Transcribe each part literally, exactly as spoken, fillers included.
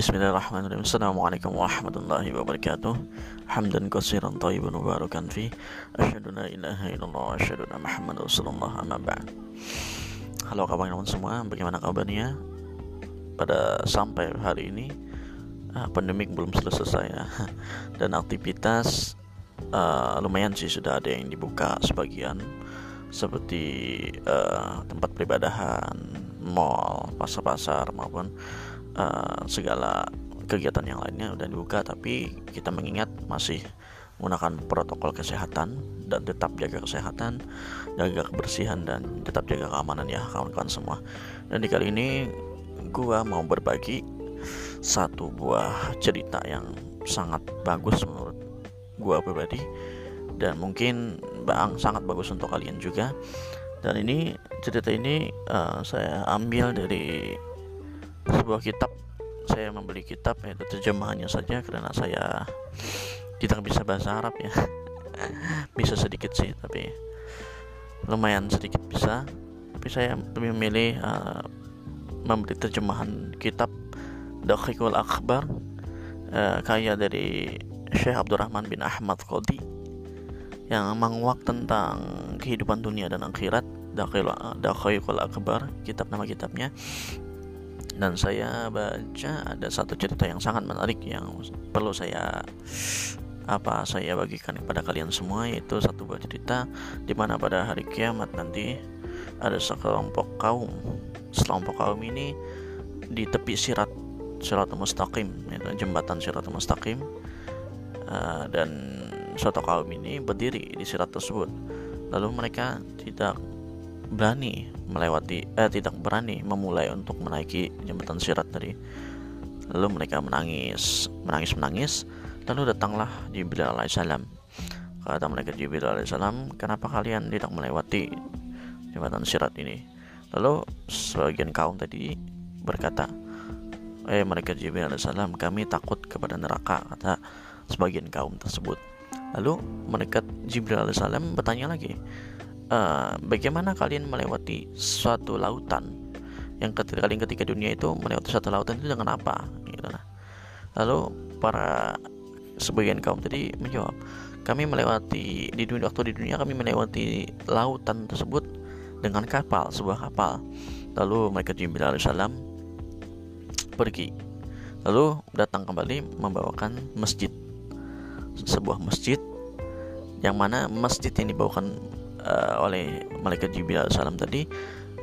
Bismillahirrahmanirrahim. Assalamualaikum warahmatullahi wabarakatuh. Hamdan katsiran thayyiban mubarakan fi. Asyhadu an la ilaha illallah wa asyhadu anna Muhammadar Rasulullah, amma ba'd. Halo kawan kawan semua, bagaimana kabarnya? Pada sampai hari ini ah, pandemik belum selesai ya. Dan aktivitas uh, lumayan sih, sudah ada yang dibuka sebagian, seperti uh, tempat peribadahan, mall, pasar-pasar maupun Uh, segala kegiatan yang lainnya udah dibuka, tapi kita mengingat masih menggunakan protokol kesehatan dan tetap jaga kesehatan, jaga kebersihan, dan tetap jaga keamanan ya kawan-kawan semua. Dan di kali ini gua mau berbagi satu buah cerita yang sangat bagus menurut gua pribadi, dan mungkin bang sangat bagus untuk kalian juga. Dan ini cerita ini uh, saya ambil dari sebuah kitab. Saya membeli kitab, yaitu terjemahannya saja, karena saya tidak bisa bahasa Arab ya. Bisa sedikit sih, tapi lumayan sedikit bisa. Tapi saya lebih memilih uh, membeli terjemahan kitab Daqiqul Akbar uh, karya dari Syekh Abdul Rahman bin Ahmad Qadi, yang menguak tentang kehidupan dunia dan akhirat. Daqiqul Akbar, kitab nama kitabnya. Dan saya baca ada satu cerita yang sangat menarik yang perlu saya apa saya bagikan kepada kalian semua, yaitu satu buah cerita di mana pada hari kiamat nanti ada sekelompok kaum. Sekelompok kaum ini di tepi sirat Shiratal Mustaqim, yaitu jembatan Shiratal Mustaqim, dan suatu kaum ini berdiri di sirat tersebut. Lalu mereka tidak berani melewati eh tidak berani memulai untuk menaiki jembatan sirat tadi. Lalu mereka menangis, menangis menangis. Lalu datanglah Jibril alaihissalam. Kata mereka, Jibril alaihissalam, kenapa kalian tidak melewati jembatan sirat ini? Lalu sebagian kaum tadi berkata, eh mereka Jibril alaihissalam, kami takut kepada neraka, kata sebagian kaum tersebut. Lalu mereka Jibril alaihissalam bertanya lagi, Uh, bagaimana kalian melewati suatu lautan yang ketika kalian ketika dunia itu melewati suatu lautan itu dengan apa? Gitu lah. Lalu para sebagian kaum tadi menjawab, kami melewati di dunia waktu di dunia kami melewati lautan tersebut dengan kapal, sebuah kapal. Lalu mereka Jibril alaihissalam pergi, lalu datang kembali membawakan masjid, sebuah masjid, yang mana masjid yang dibawakan Uh, oleh malaikat Jibril alaihissalam tadi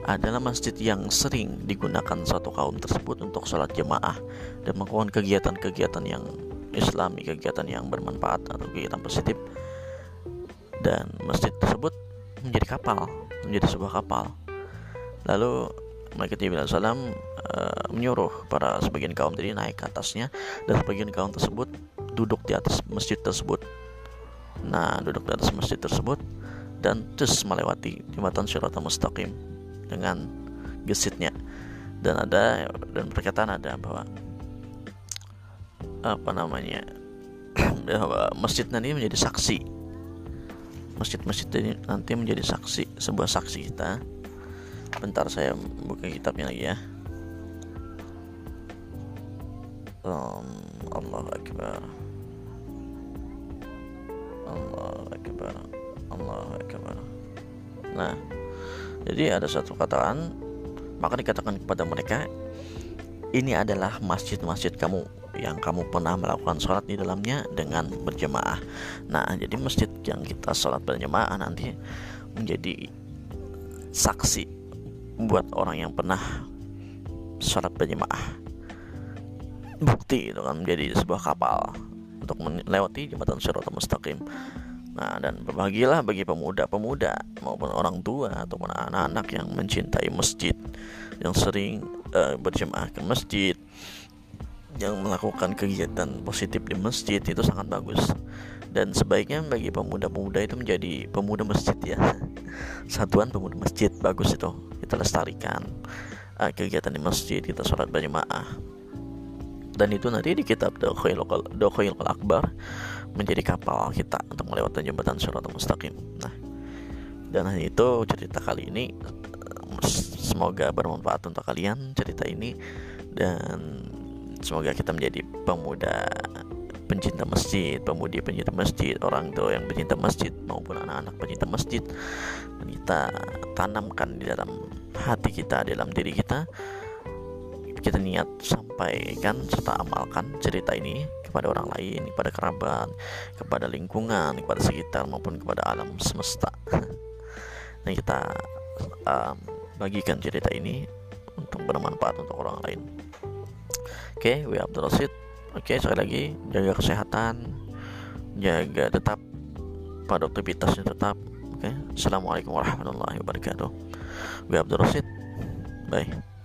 adalah masjid yang sering digunakan satu kaum tersebut untuk sholat jemaah dan melakukan kegiatan-kegiatan yang islami, kegiatan yang bermanfaat atau kegiatan positif. Dan masjid tersebut menjadi kapal, menjadi sebuah kapal. Lalu malaikat Jibril alaihissalam uh, menyuruh para sebagian kaum tadi naik ke atasnya, dan sebagian kaum tersebut duduk di atas masjid tersebut. Nah, duduk di atas masjid tersebut dan terus melewati jembatan Shiratal Mustaqim dengan gesitnya. Dan ada dan perkataan ada bahwa apa namanya bahwa masjid nanti menjadi saksi, masjid-masjid ini nanti menjadi saksi, sebuah saksi kita. Bentar saya buka kitabnya lagi ya. um, Allahu Akbar, Allahu Akbar, Allahu Akbar. Nah, jadi ada satu kataan, maka dikatakan kepada mereka, ini adalah masjid-masjid kamu yang kamu pernah melakukan sholat di dalamnya dengan berjemaah. Nah, jadi masjid yang kita sholat berjemaah nanti menjadi saksi buat orang yang pernah sholat berjemaah. Bukti itu kan menjadi sebuah kapal untuk melewati jembatan Shiratal Mustaqim. Nah, dan berbahagialah bagi pemuda-pemuda maupun orang tua ataupun anak-anak yang mencintai masjid, yang sering uh, berjemaah ke masjid, yang melakukan kegiatan positif di masjid. Itu sangat bagus. Dan sebaiknya bagi pemuda-pemuda itu menjadi pemuda masjid ya. Satuan pemuda masjid, bagus itu. Kita lestarikan uh, kegiatan di masjid, kita sholat berjemaah. Dan itu nanti di kitab Daqiqul Akbar menjadi kapal kita untuk melewati jembatan Shiratal Mustaqim. Nah, dan hanya itu cerita kali ini. Semoga bermanfaat untuk kalian cerita ini, dan Semoga kita menjadi pemuda pencinta masjid, pemudi pencinta masjid, orang tua yang pencinta masjid, maupun anak-anak pencinta masjid. Dan kita tanamkan di dalam hati kita, dalam diri kita. Kita niat, sampaikan serta amalkan cerita ini kepada orang lain, kepada kerabat, kepada lingkungan, kepada sekitar, maupun kepada alam semesta. Dan kita um, bagikan cerita ini untuk bermanfaat untuk orang lain. Oke, okay, we Abdul Rosid. Oke, okay, sekali lagi, jaga kesehatan, jaga tetap produktivitasnya tetap. Oke, okay. Assalamualaikum warahmatullahi wabarakatuh. We Abdul Rosid. Bye.